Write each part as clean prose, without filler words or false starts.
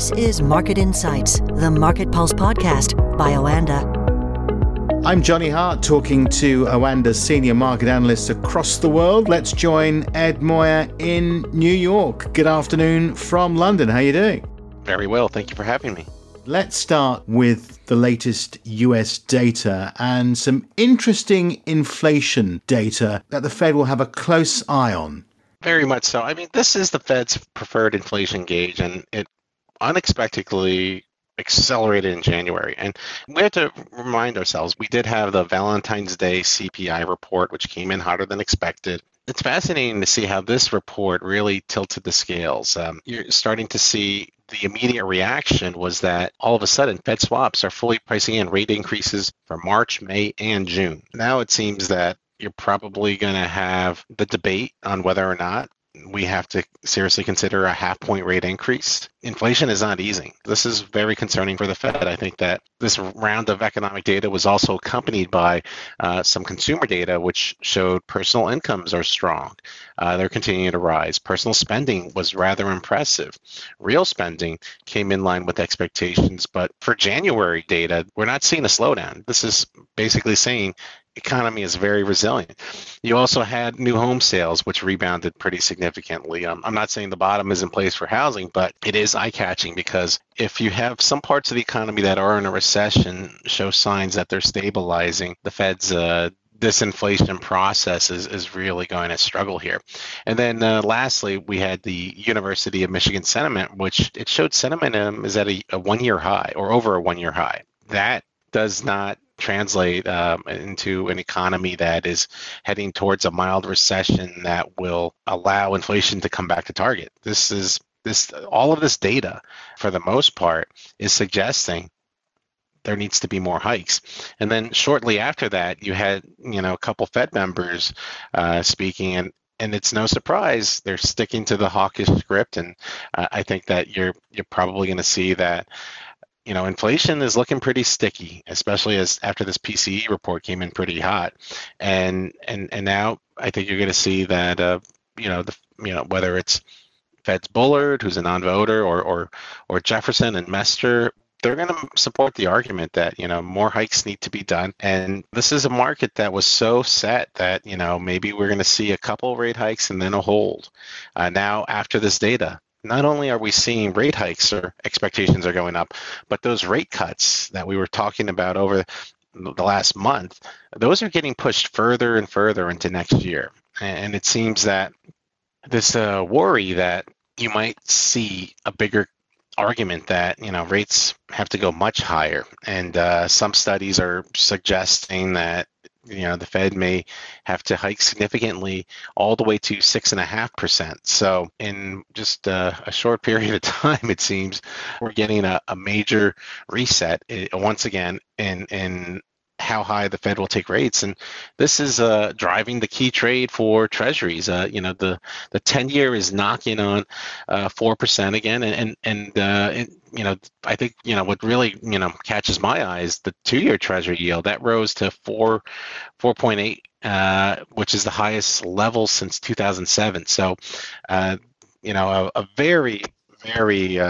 This is Market Insights, the Market Pulse podcast by Oanda. I'm Johnny Hart, talking to Oanda's senior market analysts across the world. Let's join Ed Moyer in New York. Good afternoon from London. How are you doing? Very well. Thank you for having me. Let's start with the latest US data and some interesting inflation data that the Fed will have a close eye on. Very much so. I mean, this is the Fed's preferred inflation gauge, and it unexpectedly accelerated in January. And we have to remind ourselves, we did have the Valentine's Day CPI report, which came in hotter than expected. It's fascinating to see how this report really tilted the scales. You're starting to see the immediate reaction was that all of a sudden Fed swaps are fully pricing in rate increases for March, May, and June. Now it seems that you're probably going to have the debate on whether or not we have to seriously consider a 0.5 point rate increase. Inflation is not easing. This is very concerning for the Fed. I think that this round of economic data was also accompanied by some consumer data, which showed personal incomes are strong. They're continuing to rise. Personal spending was rather impressive. Real spending came in line with expectations, but for January data, we're not seeing a slowdown. This is basically saying economy is very resilient. You also had new home sales, which rebounded pretty significantly. I'm not saying the bottom is in place for housing, but it is eye-catching because if you have some parts of the economy that are in a recession show signs that they're stabilizing, the Fed's disinflation process is really going to struggle here. And then lastly, we had the University of Michigan sentiment, which it showed sentiment is at a one-year high or over a one-year high. That does not translate into an economy that is heading towards a mild recession that will allow inflation to come back to target. All of this data, for the most part, is suggesting there needs to be more hikes. And then shortly after that, you had a couple Fed members speaking, and it's no surprise they're sticking to the hawkish script. And I think that you're probably going to see that. Inflation is looking pretty sticky, especially as after this PCE report came in pretty hot, and now I think you're going to see that whether it's Fed's Bullard, who's a non-voter, or Jefferson and Mester, they're going to support the argument that more hikes need to be done. And this is a market that was so set that maybe we're going to see a couple rate hikes and then a hold. Now after this data, not only are we seeing rate hikes or expectations are going up, but those rate cuts that we were talking about over the last month, those are getting pushed further and further into next year. And it seems that this worry that you might see a bigger argument that rates have to go much higher. And some studies are suggesting that the Fed may have to hike significantly all the way to 6.5%. So in just a short period of time, it seems we're getting a major reset once again in how high the Fed will take rates. And this is driving the key trade for treasuries. The 10-year is knocking on 4% again. I think, what really, catches my eye is the 2-year treasury yield that rose to 4.8, which is the highest level since 2007. So, a very, very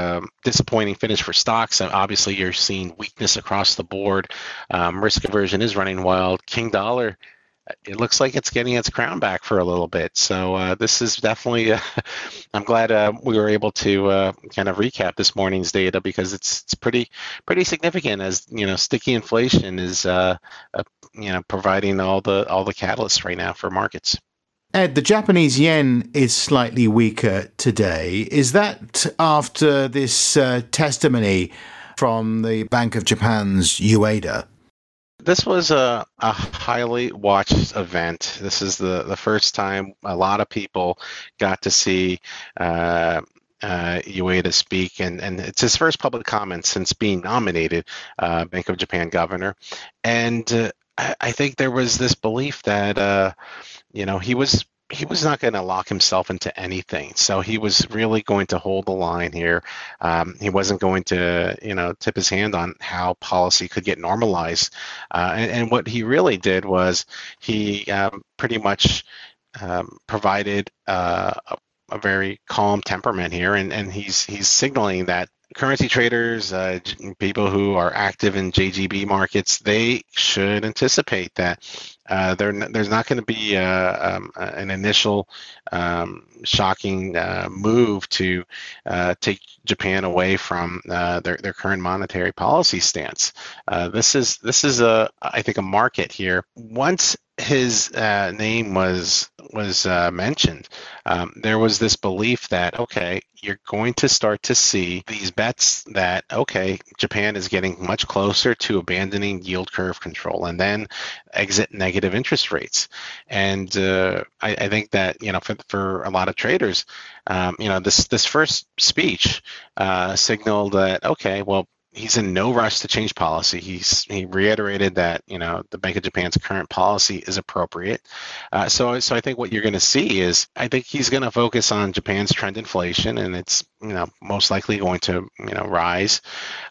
disappointing finish for stocks. And obviously, you're seeing weakness across the board. Risk aversion is running wild. King dollar, it looks like it's getting its crown back for a little bit. So this is definitely, I'm glad we were able to kind of recap this morning's data, because it's pretty significant, as sticky inflation is providing all the catalysts right now for markets. Ed, the Japanese yen is slightly weaker today. Is that after this testimony from the Bank of Japan's Ueda? This was a highly watched event. This is the first time a lot of people got to see Ueda speak, and it's his first public comment since being nominated Bank of Japan governor. And I think there was this belief that he was not going to lock himself into anything. So he was really going to hold the line here. He wasn't going to, tip his hand on how policy could get normalized. And what he really did was he pretty much provided a very calm temperament here. And he's signaling that currency traders, people who are active in JGB markets, they should anticipate that there's not going to be an initial shocking move to take Japan away from their current monetary policy stance. This is, I think, a market here. Once his name was mentioned, there was this belief that, okay, you're going to start to see these bets that, okay, Japan is getting much closer to abandoning yield curve control and then exit negative interest rates. And I think that, you know, for a lot of traders, you know, this first speech signaled that, okay, well, he's in no rush to change policy. He reiterated that, you know, the Bank of Japan's current policy is appropriate. So I think what you're going to see is, I think he's going to focus on Japan's trend inflation, and it's, you know, most likely going to, you know, rise.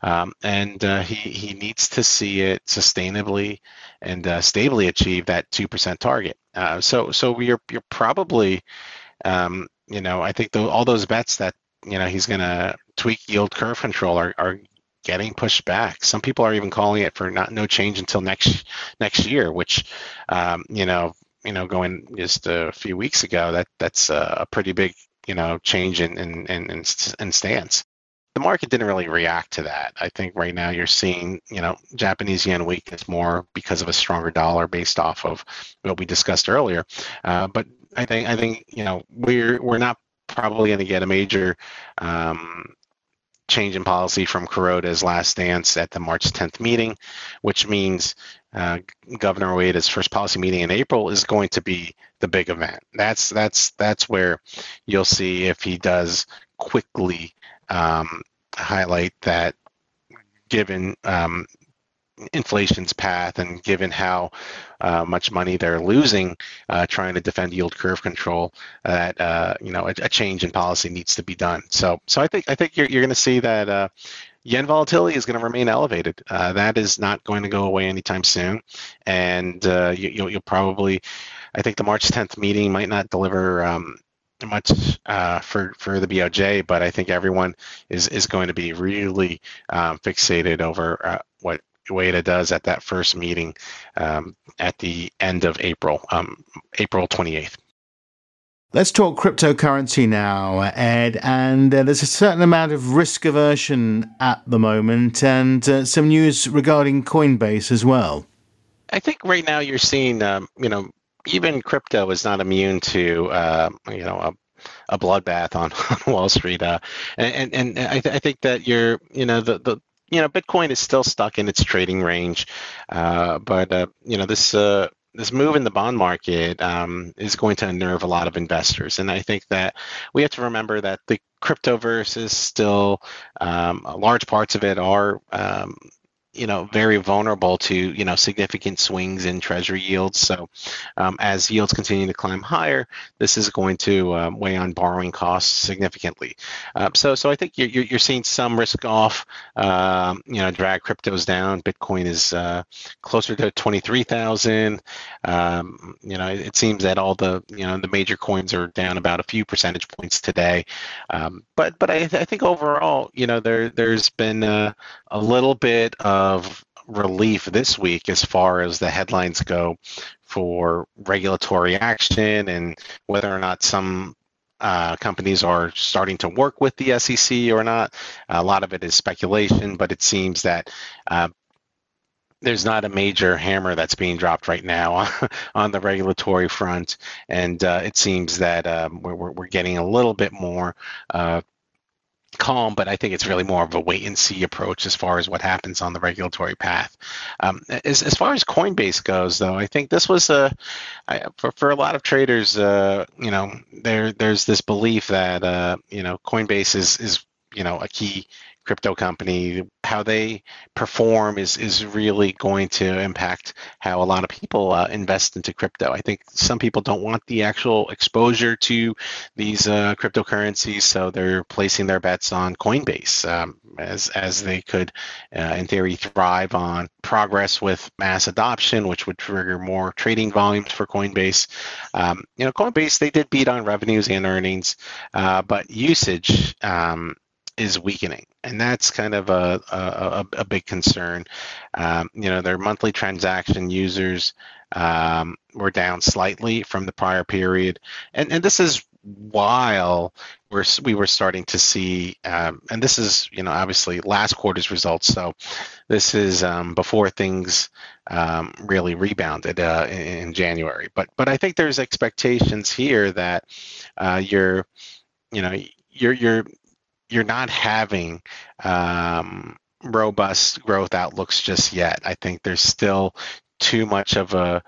And he needs to see it sustainably and stably achieve that 2% target. So you're probably, you know, I think all those bets that, you know, he's going to tweak yield curve control are getting pushed back. Some people are even calling it for no change until next year, which, you know, going just a few weeks ago, that's a pretty big, you know, change in stance. The market didn't really react to that. I think right now you're seeing, you know, Japanese yen weakness more because of a stronger dollar based off of what we discussed earlier. But I think you know, we're not probably going to get a major change in policy from Kuroda's last stance at the March 10th meeting, which means Governor Ueda's first policy meeting in April is going to be the big event. That's where you'll see if he does quickly highlight that, given inflation's path and given how much money they're losing trying to defend yield curve control, that you know, a change in policy needs to be done. So I think you're going to see that yen volatility is going to remain elevated. That is not going to go away anytime soon, and you'll probably, I think the March 10th meeting might not deliver much for the BOJ, but I think everyone is going to be really fixated over what Ueda does at that first meeting at the end of April, April 28th. Let's talk cryptocurrency now, Ed. And there's a certain amount of risk aversion at the moment, and some news regarding Coinbase as well. I think right now you're seeing, you know, even crypto is not immune to, you know, a bloodbath on Wall Street. And I think that you're, you know, you know, Bitcoin is still stuck in its trading range, but you know, this move in the bond market is going to unnerve a lot of investors, and I think that we have to remember that the cryptoverse is still, large parts of it are, you know, very vulnerable to, you know, significant swings in treasury yields. So as yields continue to climb higher, this is going to weigh on borrowing costs significantly. So I think you're seeing some risk off, you know, drag cryptos down. Bitcoin is closer to 23,000. You know, it seems that all the, you know, the major coins are down about a few percentage points today. But I think overall, you know, there's been a little bit of relief this week as far as the headlines go for regulatory action and whether or not some companies are starting to work with the SEC or not. A lot of it is speculation, but it seems that there's not a major hammer that's being dropped right now on the regulatory front. And it seems that we're getting a little bit more calm, but I think it's really more of a wait and see approach as far as what happens on the regulatory path. As far as Coinbase goes, though, I think this was for a lot of traders, you know, there's this belief that, you know, Coinbase is, you know, a key crypto company. How they perform is really going to impact how a lot of people invest into crypto. I think some people don't want the actual exposure to these cryptocurrencies, so they're placing their bets on Coinbase as they could, in theory, thrive on progress with mass adoption, which would trigger more trading volumes for Coinbase. You know, Coinbase, they did beat on revenues and earnings, but usage is weakening, and that's kind of a big concern. Their monthly transaction users were down slightly from the prior period, and this is while we were starting to see, and this is obviously last quarter's results, so this is before things really rebounded in January. But I think there's expectations here that you're not having robust growth outlooks just yet. I think there's still too much of a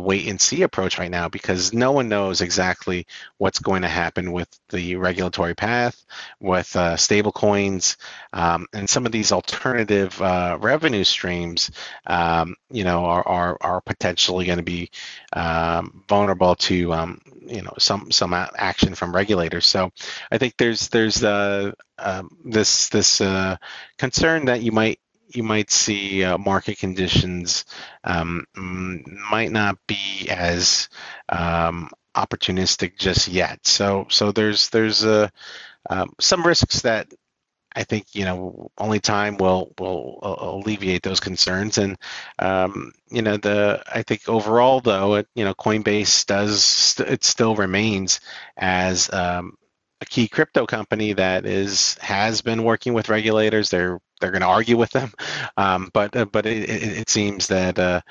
wait and see approach right now, because no one knows exactly what's going to happen with the regulatory path, with stable coins, and some of these alternative revenue streams, are potentially going to be vulnerable to some action from regulators. So I think there's this concern that you might see market conditions might not be as opportunistic just yet. So there's some risks that I think only time will alleviate those concerns. And I think overall though, Coinbase still remains as a key crypto company that has been working with regulators. They're going to argue with them, but it seems that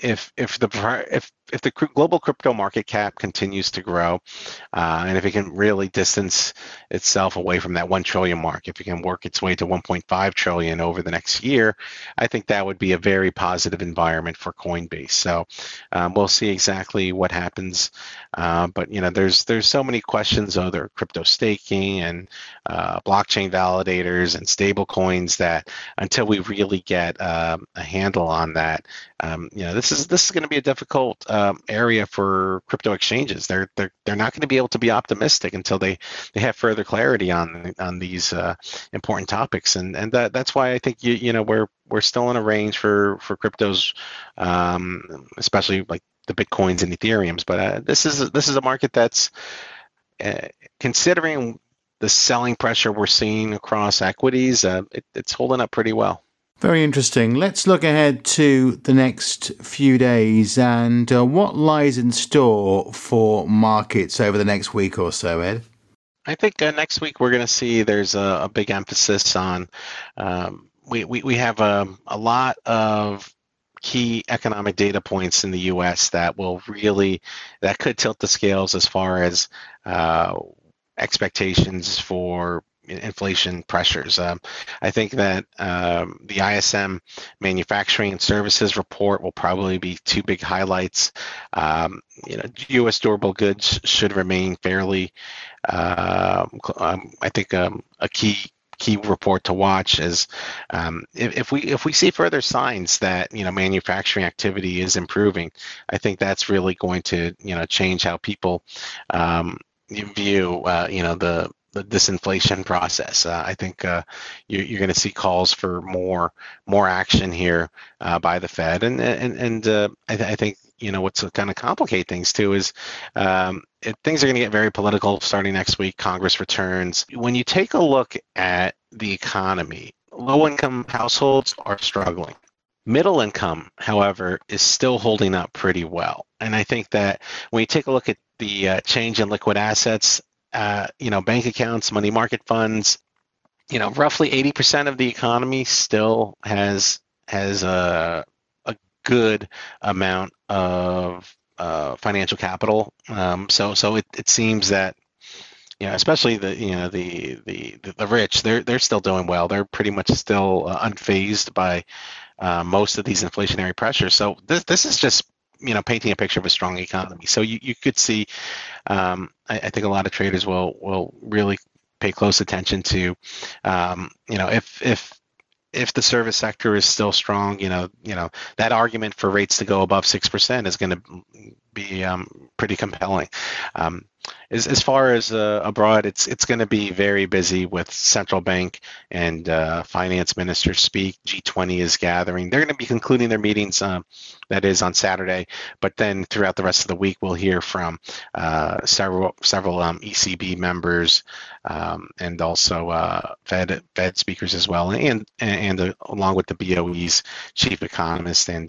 if the global crypto market cap continues to grow, and if it can really distance itself away from that 1 trillion mark, if it can work its way to 1.5 trillion over the next year, I think that would be a very positive environment for Coinbase. So we'll see exactly what happens, but there's so many questions over crypto staking and blockchain validators and stable coins that until we really get a handle on that, this is going to be a difficult area for crypto exchanges. They're not going to be able to be optimistic until they have further clarity on these important topics, and that's why I think we're still in a range for cryptos, especially like the Bitcoins and Ethereums. But this is a market that's considering the selling pressure we're seeing across equities, it's holding up pretty well. Very interesting. Let's look ahead to the next few days and what lies in store for markets over the next week or so, Ed? I think next week we're going to see there's a big emphasis on, we have a lot of key economic data points in the U.S. that could tilt the scales as far as expectations for inflation pressures. I think that the ISM manufacturing and services report will probably be two big highlights. U.S. durable goods should remain fairly, a key report to watch is if we see further signs that manufacturing activity is improving. I think that's really going to change how people view the disinflation process. I think you're going to see calls for more action here by the Fed, and I think what's going to complicate things too is things are going to get very political starting next week. Congress returns. When you take a look at the economy, low-income households are struggling. Middle income, however, is still holding up pretty well, and I think that when you take a look at the change in liquid assets, bank accounts, money market funds, roughly 80% of the economy still has a good amount of financial capital. So it seems that especially the rich, they're still doing well. They're pretty much still unfazed by most of these inflationary pressures. So this is just painting a picture of a strong economy. So you could see, I think a lot of traders will really pay close attention to, if the service sector is still strong, that argument for rates to go above 6% is going to be pretty compelling. as far as abroad, it's going to be very busy with central bank and finance minister speak. G20 is gathering. They're going to be concluding their meetings, that is on Saturday. But then throughout the rest of the week, we'll hear from several ECB members and also Fed speakers as well, and along with the BOE's chief economist and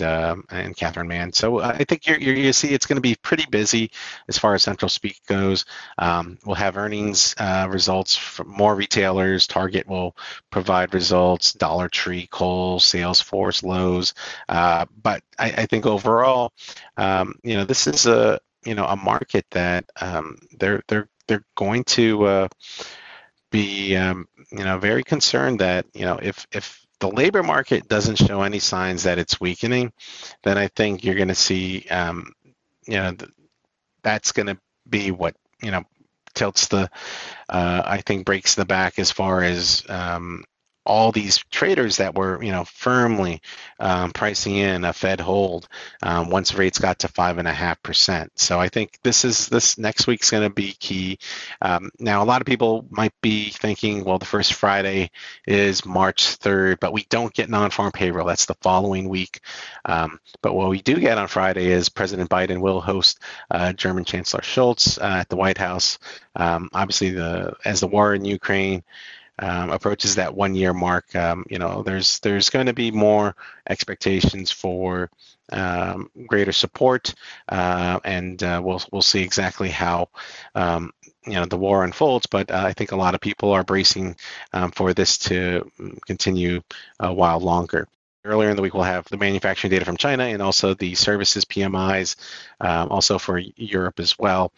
Catherine Mann. So I think you see it's going to be pretty busy as far as central speak goes. We'll have earnings results from more retailers. Target will provide results. Dollar Tree, Kohl's, Salesforce, Lowe's. But I think overall, this is a market that they're going to be very concerned that if the labor market doesn't show any signs that it's weakening, then I think you're going to see that's going to be what tilts the I think breaks the back as far as all these traders that were firmly pricing in a Fed hold once rates got to 5.5%. So I think this next week's going to be key. Now a lot of people might be thinking, well, the first Friday is March 3rd, but we don't get non-farm payroll. That's the following week. But what we do get on Friday is President Biden will host German Chancellor Scholz at the White House. Obviously, as the war in Ukraine approaches that 1 year mark, there's going to be more expectations for greater support, and we'll see exactly how the war unfolds. But I think a lot of people are bracing for this to continue a while longer. Earlier in the week, we'll have the manufacturing data from China and also the services PMIs, also for Europe as well.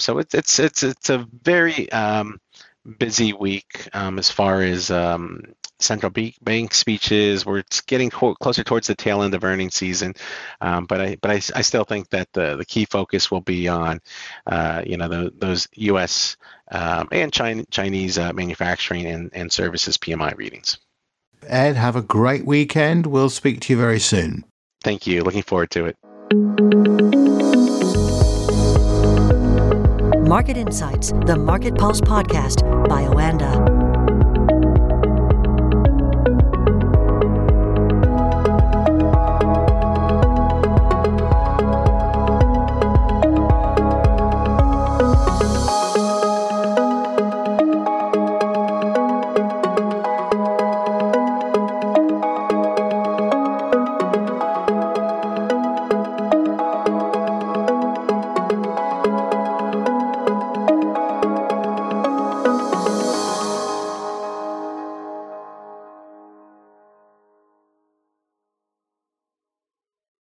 So it's a very busy week as far as central bank speeches. We're getting closer towards the tail end of earnings season, but I still think that the key focus will be on those U.S. And Chinese manufacturing and services PMI readings. Ed, have a great weekend. We'll speak to you very soon. Thank you. Looking forward to it. Market Insights, the Market Pulse podcast by Oanda.